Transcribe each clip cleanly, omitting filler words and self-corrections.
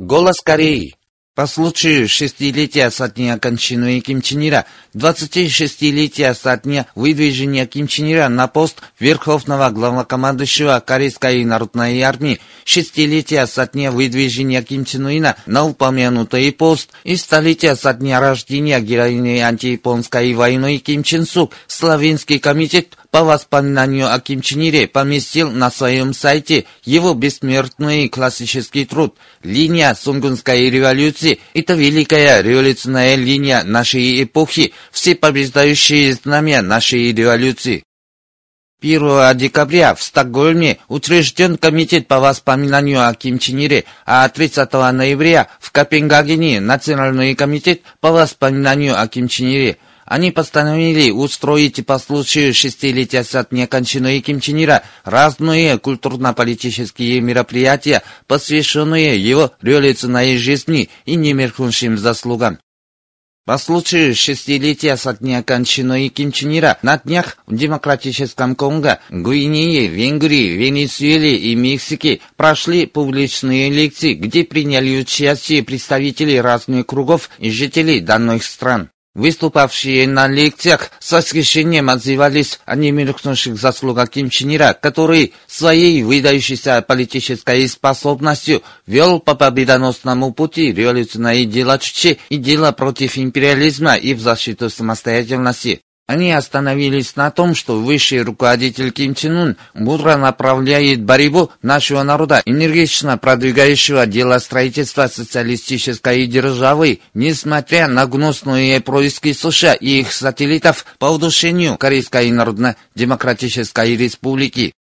Голос Кореи. По случаю 6-летия со дня кончины Ким Чен Ира, 26-летия со дня выдвижения Ким Чен Ира на пост верховного главнокомандующего Корейской народной армии, 6-летия со дня выдвижения Ким Чен Ына на упомянутый пост и 100-летия со дня рождения героини антияпонской войны Ким Чен Су, Славянский комитет по воспоминанию о Ким Чен Ире поместил на своем сайте его бессмертный классический труд «Линия Сонгунской революции». Это великая революционная линия нашей эпохи, всепобеждающие знамя нашей революции. 1 декабря в Стокгольме учрежден комитет по воспоминанию о Ким Чен Ире, а 30 ноября в Копенгагене Национальный комитет по воспоминанию о Ким Чен Ире. Они постановили устроить по случаю 6-летия со дня кончины Ким Чен Ира разные культурно-политические мероприятия, посвященные его революционной жизни и неимоверным заслугам. По случаю 6-летия со дня кончины Ким Чен Ира на днях в Демократическом Конго, Гвинее, Венгрии, Венесуэле и Мексике прошли публичные лекции, где приняли участие представители разных кругов и жителей данных стран. Выступавшие на лекциях с восхищением отзывались о неимоверных заслугах Ким Чен Ира, который своей выдающейся политической способностью вел по победоносному пути революционные дела Чучи и дела против империализма и в защиту самостоятельности. Они остановились на том, что высший руководитель Ким Чен Ын мудро направляет борьбу нашего народа, энергично продвигающего дело строительства социалистической державы, несмотря на гнусные происки США и их сателлитов по удушению Корейской Народно-Демократической Республики.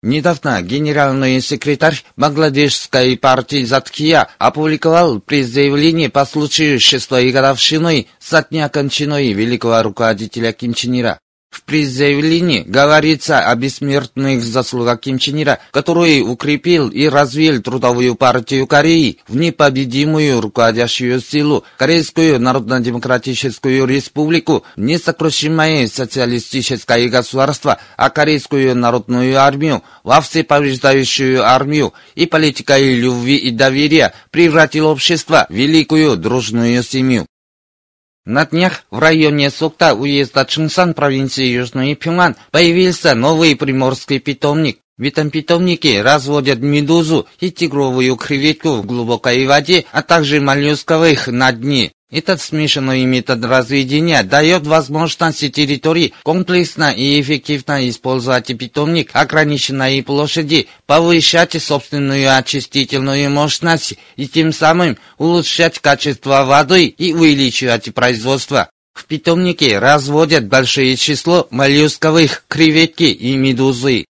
Недавно генеральный секретарь Бангладешской партии Затхья опубликовал пресс-заявление по случаю 6-й годовщины со дня кончины великого руководителя Ким Чен Ира. В пресс-заявлении говорится о бессмертных заслугах Ким Чен Ира, который укрепил и развил Трудовую партию Кореи в непобедимую руководящую силу, Корейскую Народно-Демократическую Республику, несокрушимое социалистическое государство, а Корейскую Народную армию во всепобеждающую армию и политикой любви и доверия превратил общество в великую дружную семью. На днях в районе Сукта уезда Чунсан провинции Южный Пхёнан появился новый приморский питомник. В этом питомнике разводят медузу и тигровую креветку в глубокой воде, а также моллюсковых на дне. Этот смешанный метод разведения дает возможность территории комплексно и эффективно использовать питомник ограниченной площади, повышать собственную очистительную мощность и тем самым улучшать качество воды и увеличивать производство. В питомнике разводят большое число моллюсковых, креветки и медузы.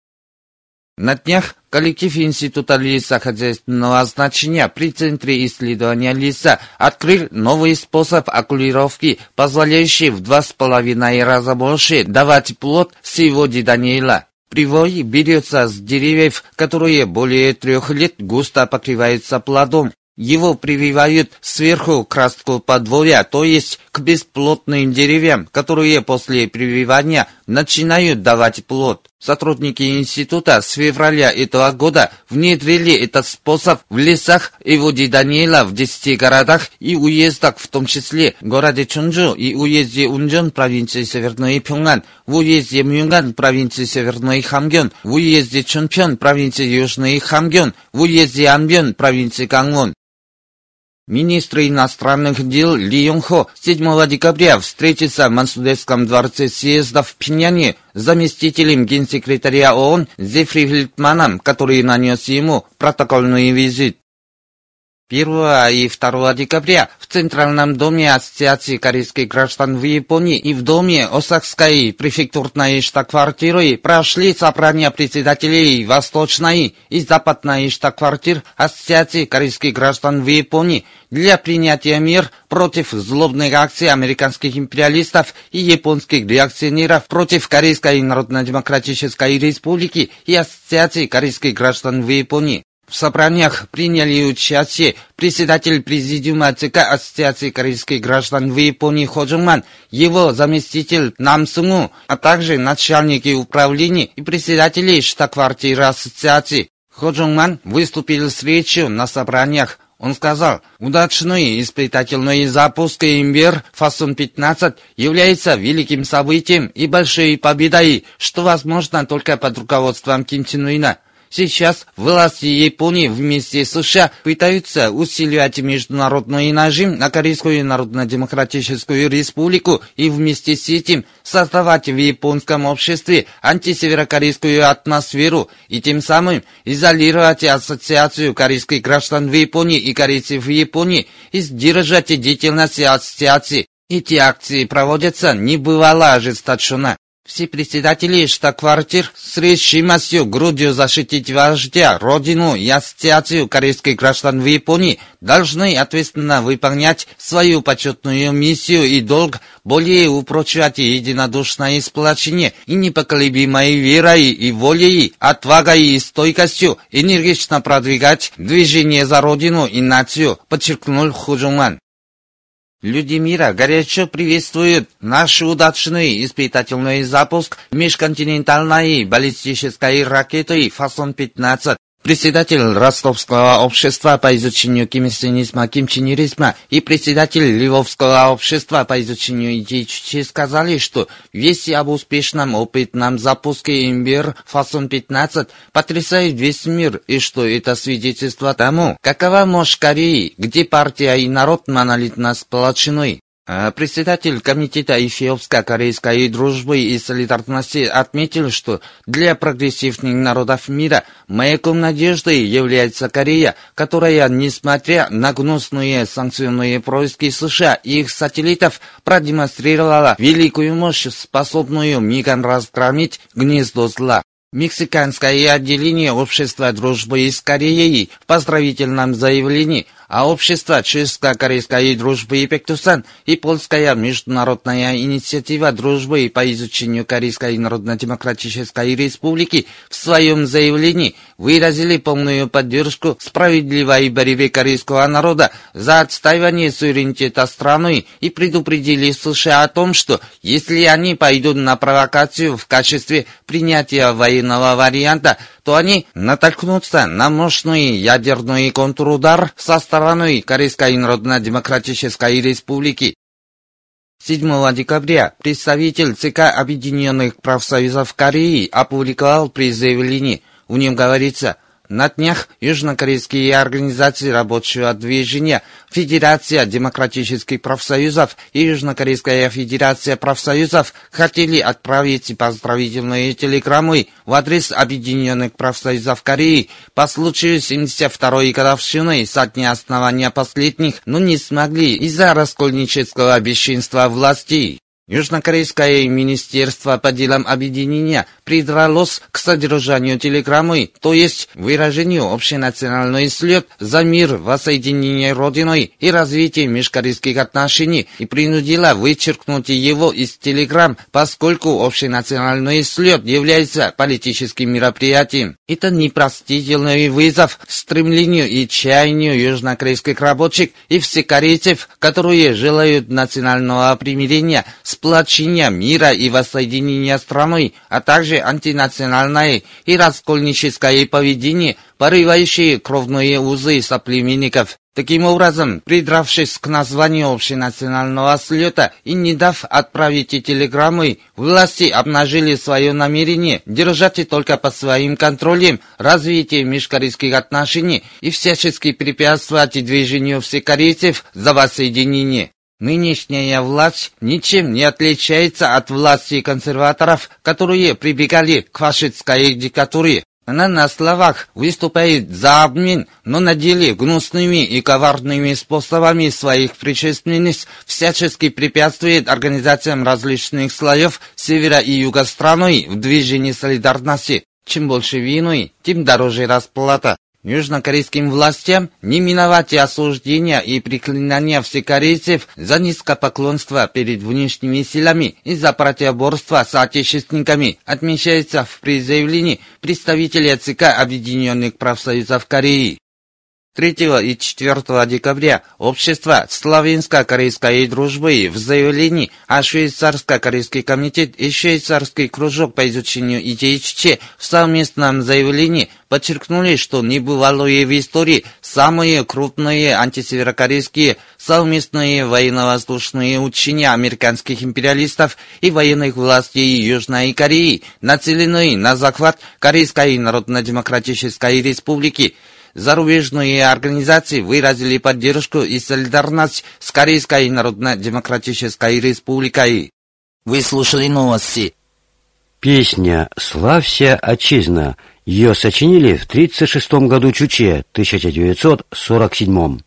На днях коллектив Института леса хозяйственного значения при Центре исследования леса открыл новый способ окулировки, позволяющий в 2,5 раза больше давать плод с Эводи Даниэла. Привой берется с деревьев, которые более 3 лет густо покрываются плодом. Его прививают сверху к ростку подвоя, то есть к бесплодным деревьям, которые после прививания начинают давать плод. Сотрудники института с февраля этого года внедрили этот способ в лесах Эводи Даниэла в 10 городах и уездах, в том числе в городе Чунджу и уезде Унджон провинции Северной Пхенган, в уезде Мёнган провинции Северной Хамгён, в уезде Чонпён провинции Южной Хамгён, в уезде Анбён провинции Кангон. Министр иностранных дел Ли Ён Хо 7 декабря встретится в Мансудейском дворце съездов в Пхеньяне с заместителем генсекретаря ООН Зефри Фельдманом, который нанес ему протокольный визит. 1 и 2 декабря в Центральном доме Ассоциации корейских граждан в Японии и в доме Осакской префектурной штаб-квартиры прошли собрания председателей Восточной и Западной штаб-квартир Ассоциации корейских граждан в Японии для принятия мер против злобных акций американских империалистов и японских реакционеров против Корейской Народно-Демократической Республики и Ассоциации корейских граждан в Японии. В собраниях приняли участие председатель президиума ЦК Ассоциации корейских граждан в Японии Хо Джунгман, его заместитель Нам Суму, а также начальники управлений и председатели штаб-квартиры ассоциации. Хо Джунгман выступил с речью на собраниях. Он сказал, удачный испытательный запуск имбир Хвасон-15 является великим событием и большой победой, что возможно только под руководством Ким Чен Ына. Сейчас власти Японии вместе с США пытаются усиливать международный нажим на Корейскую Народно-Демократическую Республику и вместе с этим создавать в японском обществе антисеверокорейскую атмосферу и тем самым изолировать ассоциацию корейских граждан в Японии и корейцев в Японии и сдержать деятельность ассоциации. Эти акции проводятся небывало ожесточенно. Все председатели штаб-квартир с решимостью грудью защитить вождя, родину и ассоциацию корейских граждан в Японии должны ответственно выполнять свою почетную миссию и долг, более упрочивать единодушное сплочение и непоколебимой верой и волей, отвагой и стойкостью, энергично продвигать движение за родину и нацию, подчеркнул Хо Джунгман. Люди мира горячо приветствуют наш удачный испытательный запуск межконтинентальной баллистической ракеты «Хвасон-15». Председатель Ростовского общества по изучению кимсинизма, кимченеризма и председатель Львовского общества по изучению идеи сказали, что весть об успешном опытном запуске имбир Хвасон-15 потрясает весь мир, и что это свидетельство тому, какова мощь Кореи, где партия и народ монолитно сплочены. Председатель комитета эфиопско-корейской дружбы и солидарности отметил, что для прогрессивных народов мира маяком надежды является Корея, которая, несмотря на гнусные санкционные происки США и их сателлитов, продемонстрировала великую мощь, способную мигом разгромить гнездо зла. Мексиканское отделение общества дружбы с Кореей в поздравительном заявлении, а общество чешско-корейской дружбы и Пхукксон и польская международная инициатива дружбы по изучению Корейской Народно-Демократической Республики в своем заявлении выразили полную поддержку справедливой борьбе корейского народа за отстаивание суверенитета страны и предупредили США о том, что если они пойдут на провокацию в качестве принятия военного варианта, то они натолкнутся на мощный ядерный контрудар со стороны Корейской Народно-Демократической Республики. 7 декабря представитель ЦК Объединенных профсоюзов Кореи опубликовал заявление. В нем говорится: на днях южнокорейские организации рабочего движения, Федерация демократических профсоюзов и Южнокорейская федерация профсоюзов хотели отправить поздравительные телеграммы в адрес Объединенных профсоюзов Кореи по случаю 72-й годовщины со дня основания последних, но не смогли из-за раскольнического бесчинства властей. Южнокорейское министерство по делам объединения придралось к содержанию телеграммы, то есть выражению общенациональный след за мир, воссоединение родиной и развитие межкорейских отношений, и принудило вычеркнуть его из телеграмм, поскольку общенациональный след является политическим мероприятием. Это непростительный вызов стремлению и чаянию южнокорейских рабочих и всекорейцев, которые желают национального примирения, сплочения мира и воссоединения страны, а также антинациональное и раскольническое поведение, порывающие кровные узы соплеменников. Таким образом, придравшись к названию общенационального слета и не дав отправить телеграммы, власти обнажили свое намерение держать только под своим контролем развитие межкорейских отношений и всячески препятствовать движению всекорейцев за воссоединение. Нынешняя власть ничем не отличается от власти консерваторов, которые прибегали к фашистской диктатуре. Она на словах выступает за обмен, но на деле гнусными и коварными способами своих предшественниц всячески препятствует организациям различных слоев севера и юга страны в движении солидарности. Чем больше вины, тем дороже расплата. Южнокорейским властям не миновать осуждения и приклинания всекорейцев за низкопоклонство перед внешними силами и за противоборство с отечественниками, отмечается в заявлении представителя ЦК Объединенных профсоюзов Кореи. 3 и 4 декабря общество славянско-корейской дружбы в заявлении, а швейцарско-корейский комитет и швейцарский кружок по изучению идей ЧЧ в совместном заявлении подчеркнули, что не бывалые в истории самые крупные антисеверокорейские совместные военно-воздушные учения американских империалистов и военных властей Южной Кореи, нацеленные на захват Корейской Народно-Демократической Республики. Зарубежные организации выразили поддержку и солидарность с Корейской Народно-Демократической Республикой. Вы слушали новости. Песня «Славься, отчизна». Ее сочинили в 1936 году Чуче, 1947.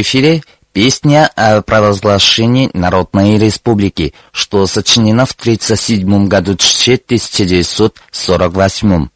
В эфире песня о провозглашении Народной Республики, что сочинена в 1937 году в 1948.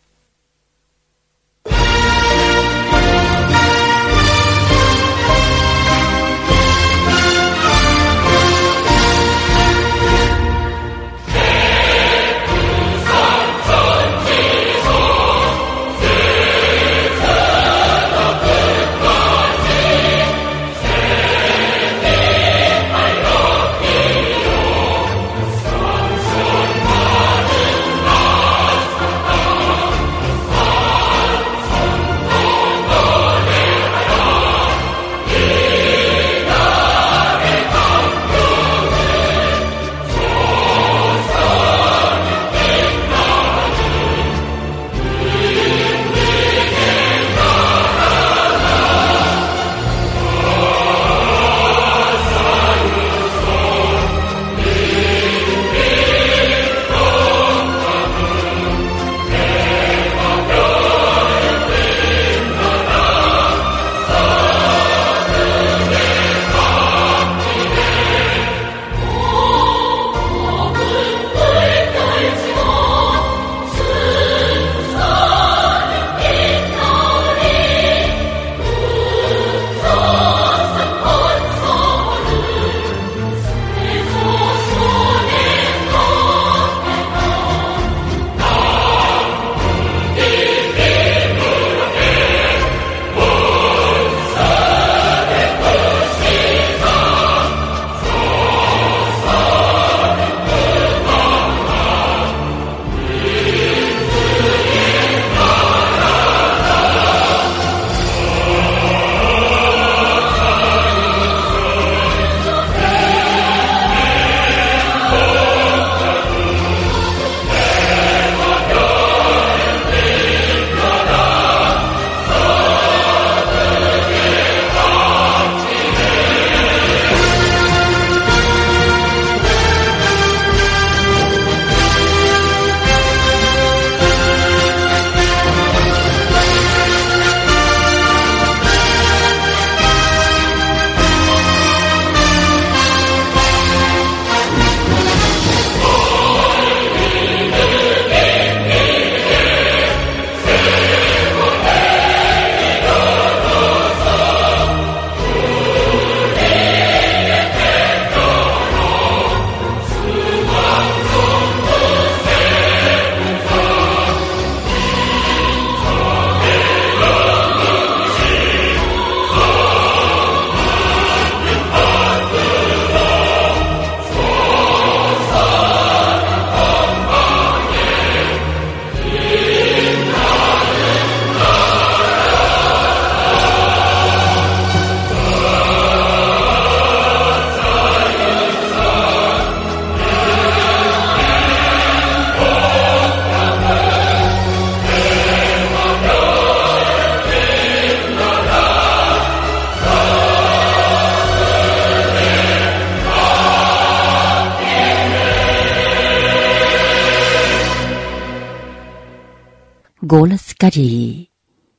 Голос Кореи.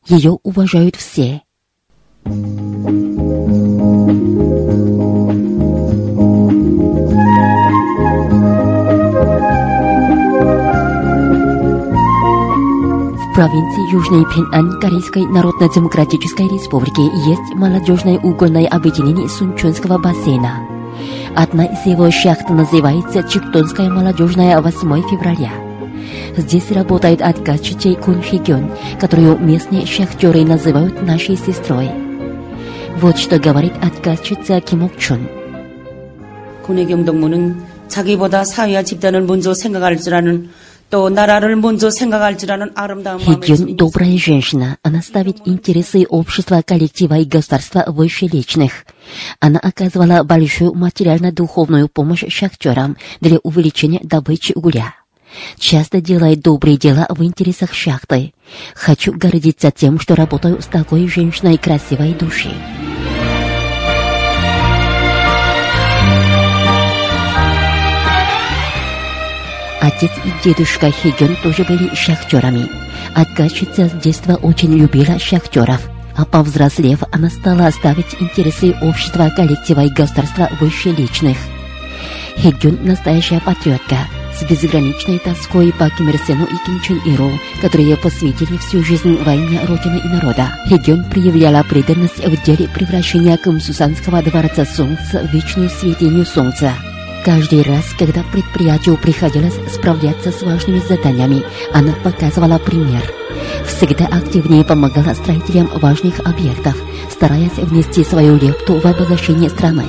Ее уважают все. В провинции Южный Пхёнан Корейской Народно-Демократической Республики есть молодежное угольное объединение Сунчонского бассейна. Одна из его шахт называется Чиктонская молодежная 8 февраля. Здесь работает от Гачичей Кун Хи Гюн, которую местные шахтеры называют нашей сестрой. Вот что говорит от Гачича Ким Чун. 군의 경동무는 자기보다 사회와 집단을 먼저 생각할 줄 아는 또 나라를 먼저 생각할 줄 아는 아름다운 마음이 있습니다. Хи Гюн добрая женщина. Она ставит интересы общества, коллектива и государства выше личных. Она оказывала большую материально-духовную помощь шахтерам для увеличения добычи угля. Часто делает добрые дела в интересах шахты. Хочу гордиться тем, что работаю с такой женщиной красивой души. Отец и дедушка Хи Гюн тоже были шахтерами. Отказчица с детства очень любила шахтеров. А повзрослев, она стала ставить интересы общества, коллектива и государства выше личных. Хи Гюн – настоящая патриотка, с безграничной тоской по Ким Ир Сену и Ким Чен Иру, которые посвятили всю жизнь войне Родины и народа. Хи Гюн проявляла преданность в деле превращения Кымсусанского дворца солнца в вечную светильню солнца. Каждый раз, когда предприятию приходилось справляться с важными заданиями, она показывала пример. Всегда активнее помогала строителям важных объектов, стараясь внести свою лепту в обогащение страны.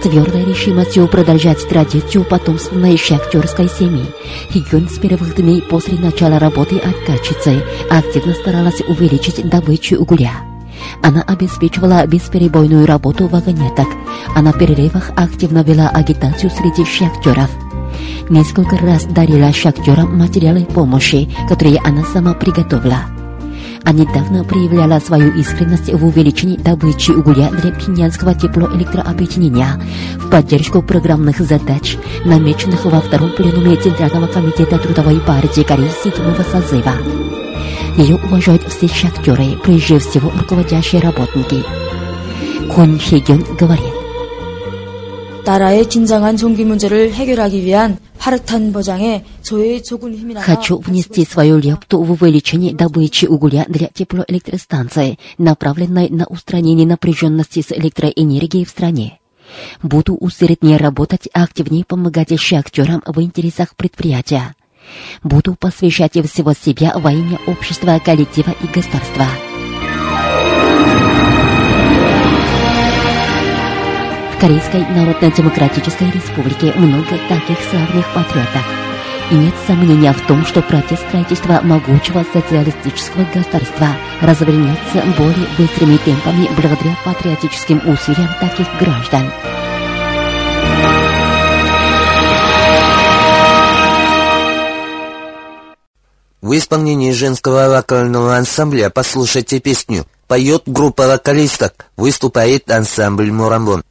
С твердой решимостью продолжать традицию потомственной шахтерской семьи, Хи Гюн с первых дней после начала работы откатчицей активно старалась увеличить добычу угля. Она обеспечивала бесперебойную работу вагонеток, а на перерывах активно вела агитацию среди шахтеров. Несколько раз дарила шахтерам материалы помощи, которые она сама приготовила. А недавно проявляла свою искренность в увеличении добычи угля для Пхеньянского теплоэлектрообъединения в поддержку программных задач, намеченных во втором пленуме Центрального комитета Трудовой партии Кореи 7-го созыва. Ее уважают все шахтеры, прежде всего руководящие работники. Кун Хи Гюн говорит: «Хочу внести свою лепту в увеличение добычи угля для теплоэлектростанции, направленной на устранение напряженности с электроэнергией в стране. Буду усерднее работать, активнее помогать шахтерам в интересах предприятия. Буду посвящать всего себя во имя общества, коллектива и государства». В Корейской Народно-Демократической Республике много таких славных патриотов. И нет сомнения в том, что против строительства могучего социалистического государства развернется более быстрыми темпами благодаря патриотическим усилиям таких граждан. В исполнении женского вокального ансамбля послушайте песню. Поет группа вокалисток, выступает ансамбль «Мурамбон».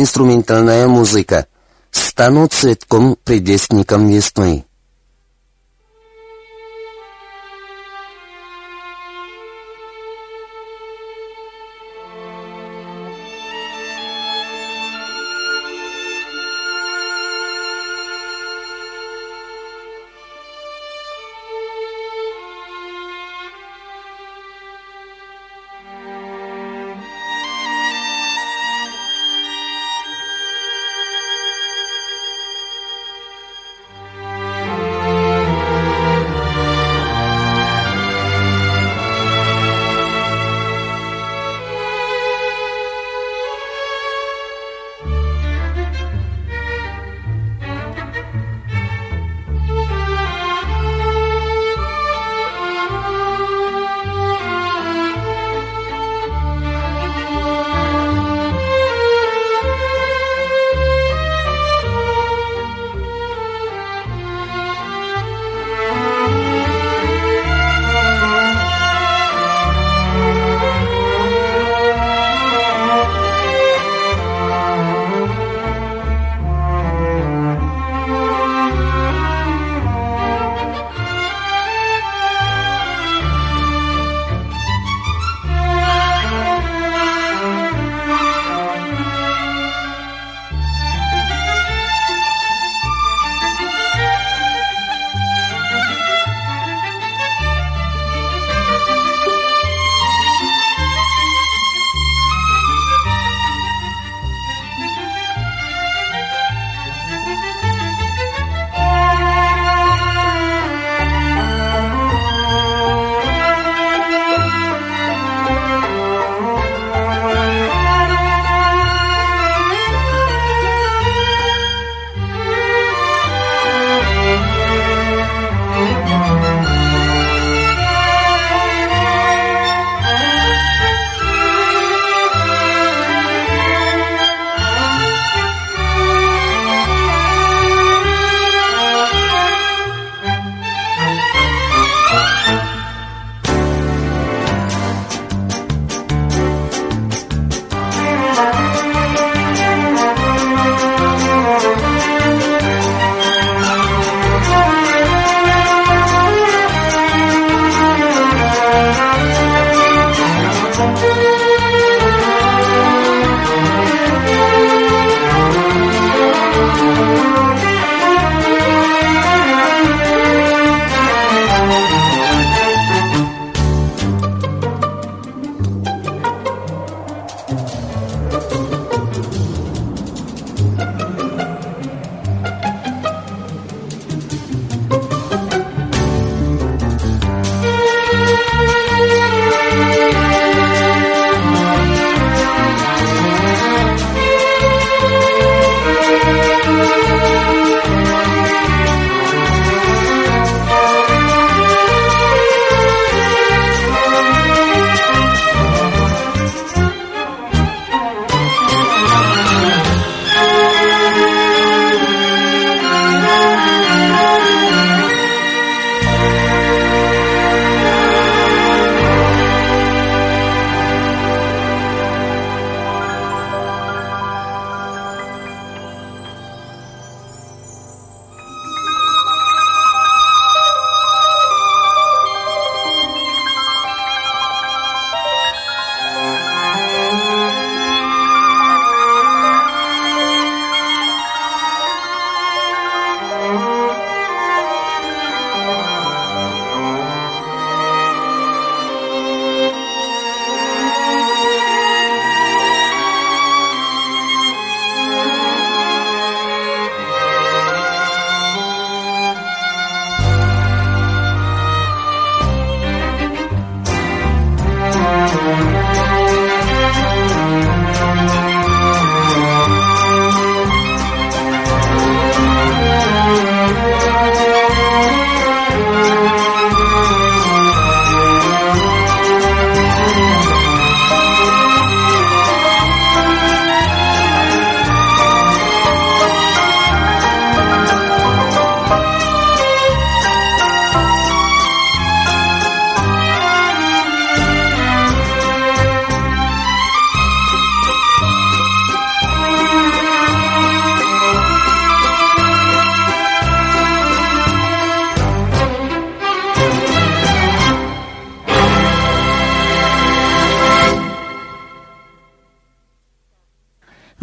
инструментальная музыка станут цветком предвестником весны.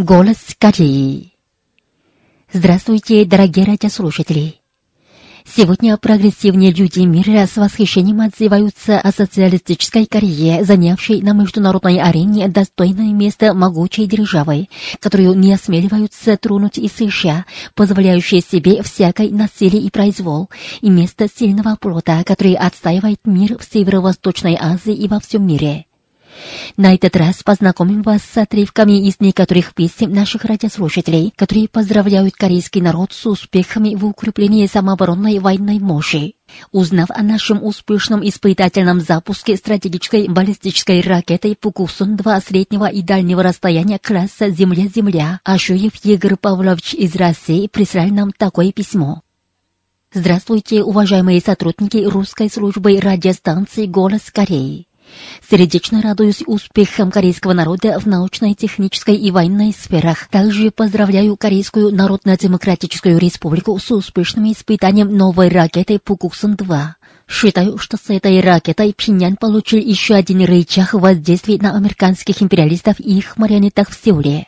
Голос Кореи. Здравствуйте, дорогие радиослушатели! Сегодня прогрессивные люди мира с восхищением отзываются о социалистической Корее, занявшей на международной арене достойное место могучей державы, которую не осмеливаются тронуть и США, позволяющие себе всякой насилие и произвол, и место сильного плота, который отстаивает мир в Северо-Восточной Азии и во всем мире. На этот раз познакомим вас с отрывками из некоторых писем наших радиослушателей, которые поздравляют корейский народ с успехами в укреплении самооборонной военной мощи. Узнав о нашем успешном испытательном запуске стратегической баллистической ракеты «Пхукксон-2» среднего и дальнего расстояния класса «Земля-Земля», Ашуев Егор Павлович из России прислал нам такое письмо. Здравствуйте, уважаемые сотрудники русской службы радиостанции «Голос Кореи». Сердечно радуюсь успехам корейского народа в научной, технической и военной сферах. Также поздравляю Корейскую Народно-Демократическую Республику с успешным испытанием новой ракеты «Пхукксон-2». Считаю, что с этой ракетой Пхеньян получил еще один рычаг воздействия на американских империалистов и их марионеток в Сеуле.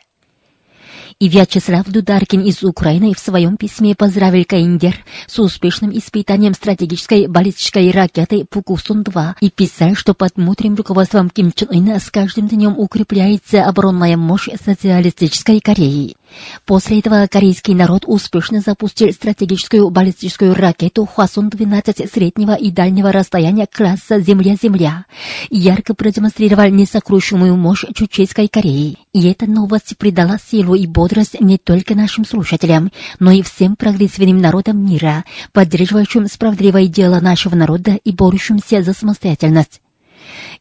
И Вячеслав Дударкин из Украины в своем письме поздравил Каиндер с успешным испытанием стратегической баллистической ракеты «Пхукксон-2» и писал, что под мудрым руководством Ким Чен Ына с каждым днем укрепляется оборонная мощь социалистической Кореи. После этого корейский народ успешно запустил стратегическую баллистическую ракету «Хвасон-12» среднего и дальнего расстояния класса «Земля-Земля» и ярко продемонстрировал несокрушимую мощь Чучейской Кореи. И эта новость придала силу и бодрость не только нашим слушателям, но и всем прогрессивным народам мира, поддерживающим справедливое дело нашего народа и борющимся за самостоятельность.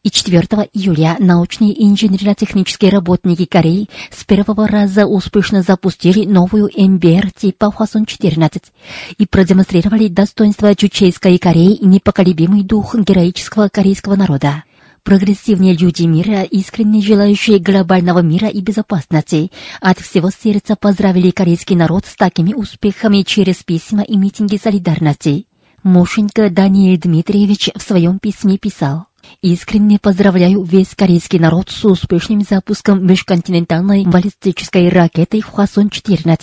И 4 июля научные и инженерно-технические работники Кореи с первого раза успешно запустили новую МБР типа Хвасон-14 и продемонстрировали достоинство Чучейской Кореи и непоколебимый дух героического корейского народа. Прогрессивные люди мира, искренне желающие глобального мира и безопасности, от всего сердца поздравили корейский народ с такими успехами через письма и митинги солидарности. Мушенко Даниил Дмитриевич в своем письме писал: «Искренне поздравляю весь корейский народ с успешным запуском межконтинентальной баллистической ракеты «Хвасон-14».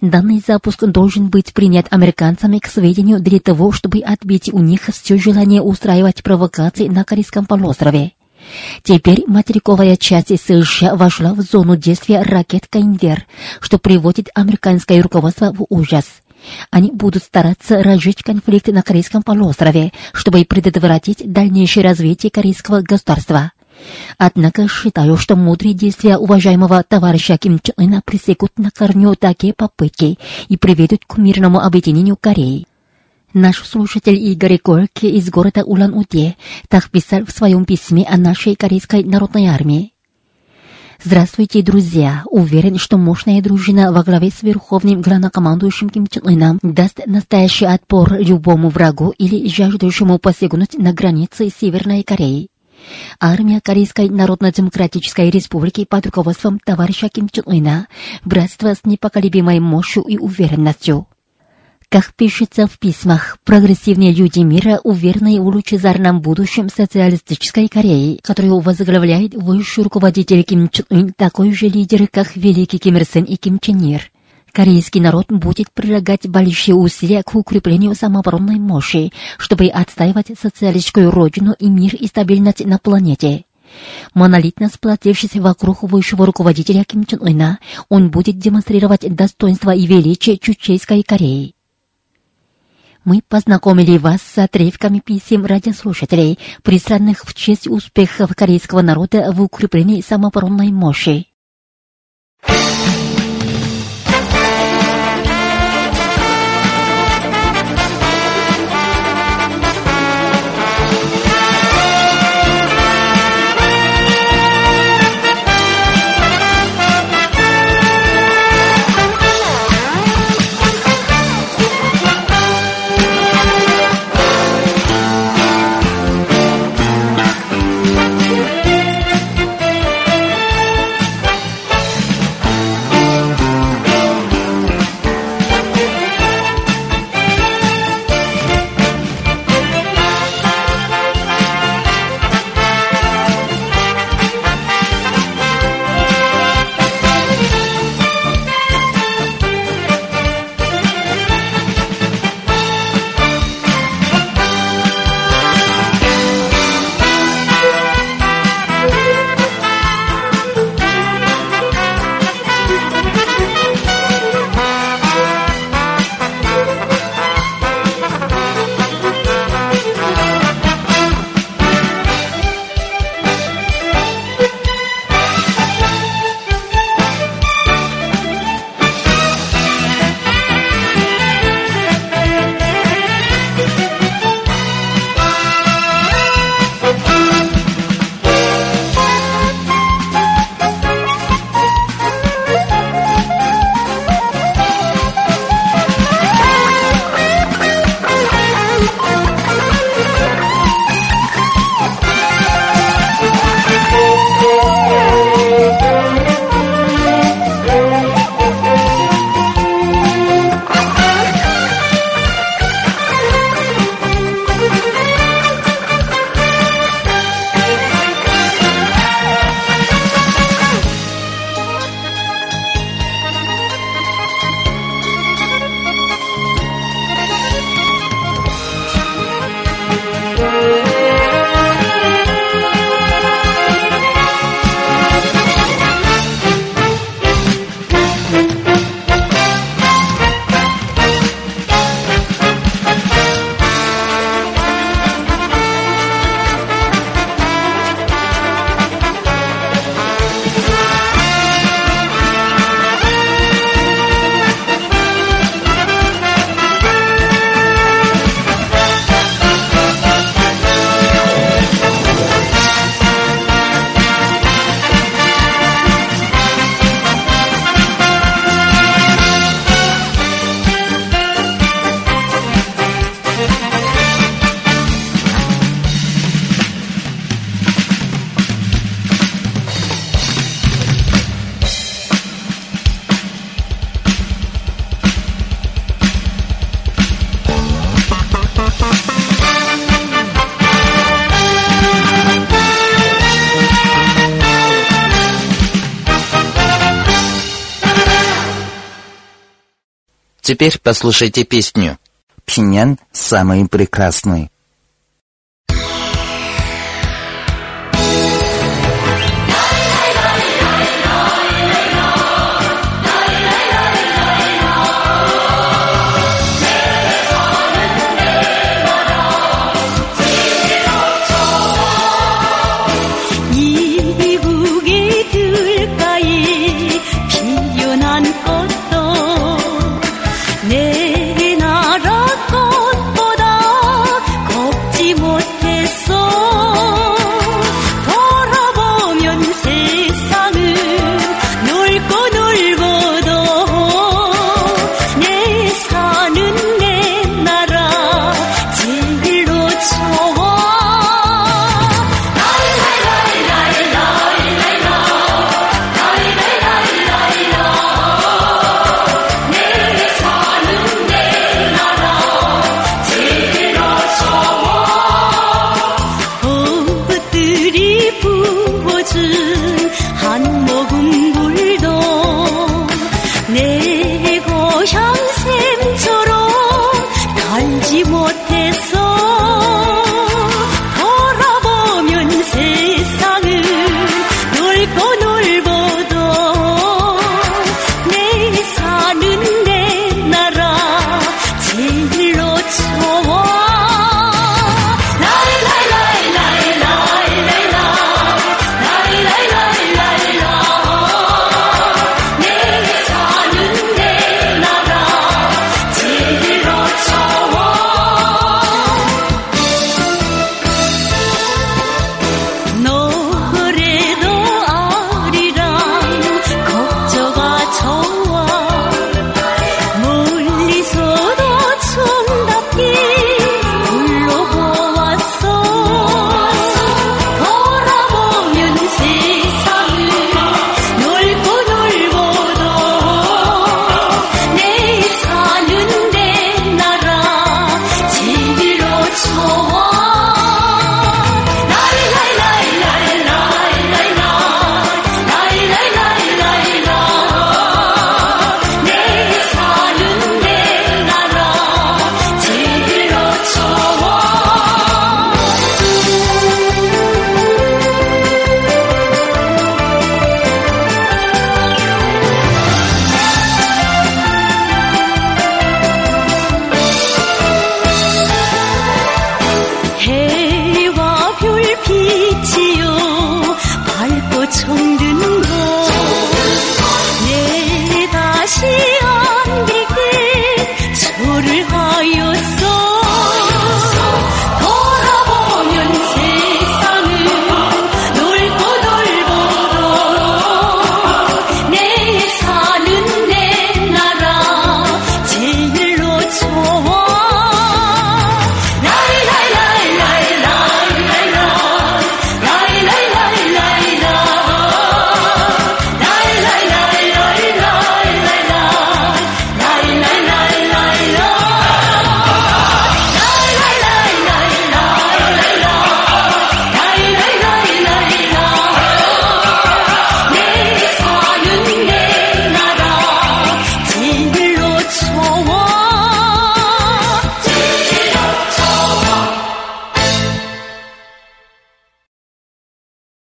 Данный запуск должен быть принят американцами к сведению для того, чтобы отбить у них все желание устраивать провокации на Корейском полуострове. Теперь материковая часть США вошла в зону действия ракет «Каиндер», что приводит американское руководство в ужас. Они будут стараться разжечь конфликт на Корейском полуострове, чтобы предотвратить дальнейшее развитие корейского государства. Однако считаю, что мудрые действия уважаемого товарища Ким Чен Ына пресекут на корню такие попытки и приведут к мирному объединению Кореи». Наш слушатель Игорь Горки из города Улан-Удэ так писал в своем письме о нашей корейской народной армии. Здравствуйте, друзья! Уверен, что мощная дружина во главе с верховным главнокомандующим Ким Чен Ыном даст настоящий отпор любому врагу или жаждущему посягнуть на границы Северной Кореи. Армия Корейской Народно-Демократической Республики под руководством товарища Ким Чен Ына – братство с непоколебимой мощью и уверенностью. Как пишется в письмах, прогрессивные люди мира уверены в лучезарном будущем социалистической Кореи, которую возглавляет высший руководитель Ким Чен Ын, такой же лидер, как великий Ким Ир Сен и Ким Чен Ир. Корейский народ будет прилагать большие усилия к укреплению самооборонной мощи, чтобы отстаивать социалистическую родину и мир и стабильность на планете. Монолитно сплотившись вокруг высшего руководителя Ким Чен Ына, он будет демонстрировать достоинство и величие Чучейской Кореи. Мы познакомили вас с отрывками писем радиослушателей, присланных в честь успехов корейского народа в укреплении самооборонной мощи. Теперь послушайте песню «Пхеньян самый прекрасный».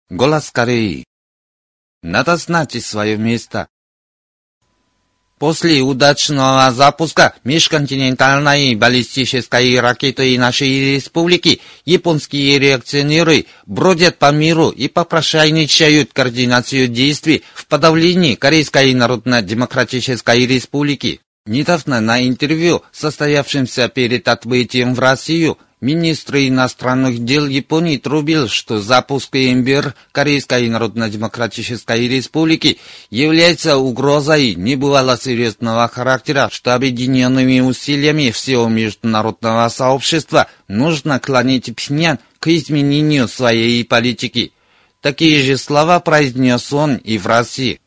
Голос Кореи. Надо знать свое место. После удачного запуска межконтинентальной баллистической ракеты нашей республики японские реакционеры бродят по миру и попрошайничают координацию действий в подавлении Корейской Народно-Демократической Республики. Недавно на интервью, состоявшемся перед отбытием в Россию, министр иностранных дел Японии трубил, что запуск МБР Корейской Народно-Демократической Республики является угрозой небывало серьезного характера, что объединенными усилиями всего международного сообщества нужно клонить Пхеньян к изменению своей политики. Такие же слова произнес он и в России.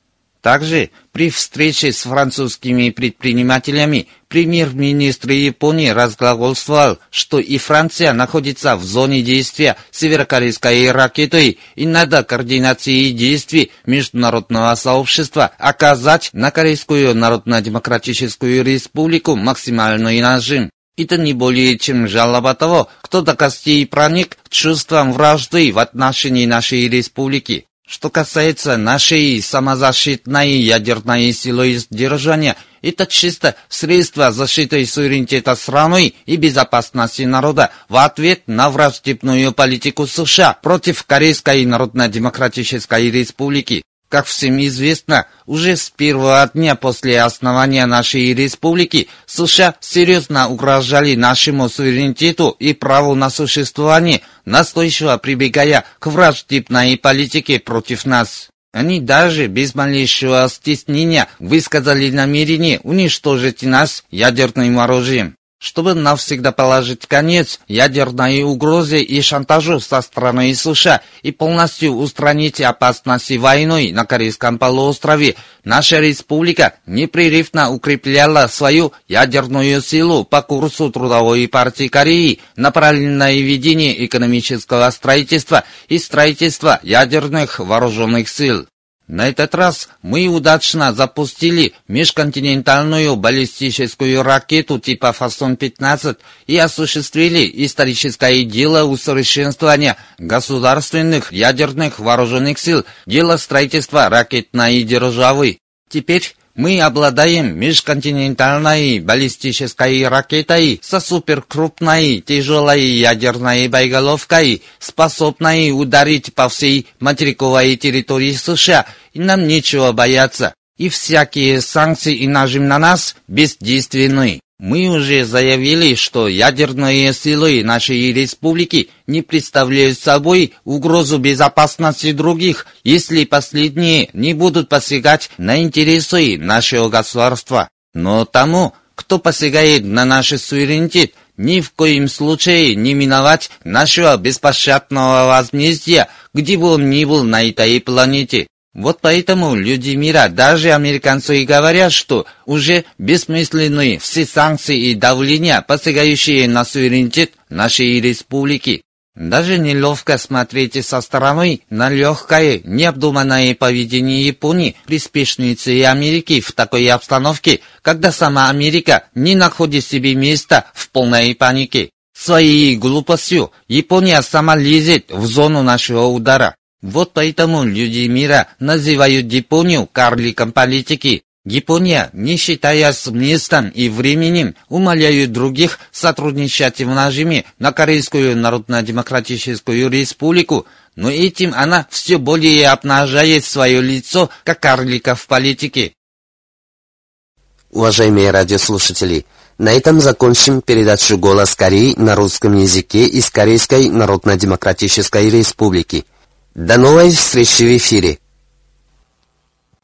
Также при встрече с французскими предпринимателями премьер-министр Японии разглагольствовал, что и Франция находится в зоне действия северокорейской ракеты, и надо координации действий международного сообщества оказать на Корейскую Народно-Демократическую Республику максимальный нажим. Это не более чем жалоба того, кто до костей проник к чувствам вражды в отношении нашей республики. Что касается нашей самозащитной ядерной силы сдержания, это чисто средство защиты суверенитета страны и безопасности народа в ответ на враждебную политику США против Корейской Народно-Демократической Республики. Как всем известно, уже с первого дня после основания нашей республики США серьезно угрожали нашему суверенитету и праву на существование, настойчиво прибегая к враждебной политике против нас. Они даже без малейшего стеснения высказали намерение уничтожить нас ядерным оружием. Чтобы навсегда положить конец ядерной угрозе и шантажу со стороны США и полностью устранить опасность войны на Корейском полуострове, наша республика непрерывно укрепляла свою ядерную силу по курсу Трудовой партии Кореи на параллельное ведение экономического строительства и строительства ядерных вооруженных сил. На этот раз мы удачно запустили межконтинентальную баллистическую ракету типа «Хвасон-15» и осуществили историческое дело усовершенствования государственных ядерных вооруженных сил, дело строительства ракетной державы. Теперь мы обладаем межконтинентальной баллистической ракетой со суперкрупной тяжелой ядерной боеголовкой, способной ударить по всей материковой территории США, и нам нечего бояться. И всякие санкции и нажим на нас бездейственны. Мы уже заявили, что ядерные силы нашей республики не представляют собой угрозу безопасности других, если последние не будут посягать на интересы нашего государства. Но тому, кто посягает на наш суверенитет, ни в коем случае не миновать нашего беспощадного возмездия, где бы он ни был на этой планете. Вот поэтому люди мира, даже американцы, говорят, что уже бессмысленны все санкции и давления, посягающие на суверенитет нашей республики. Даже неловко смотреть со стороны на легкое, необдуманное поведение Японии, приспешницы Америки в такой обстановке, когда сама Америка не находит себе места в полной панике. Своей глупостью Япония сама лезет в зону нашего удара. Вот поэтому люди мира называют Японию карликом политики. Япония, не считаясь местом и временем, умоляет других сотрудничать в нажиме на Корейскую Народно-Демократическую Республику, но этим она все более обнажает свое лицо как карлика в политике. Уважаемые радиослушатели, на этом закончим передачу «Голос Кореи» на русском языке из Корейской Народно-Демократической Республики. До новой встречи в эфире!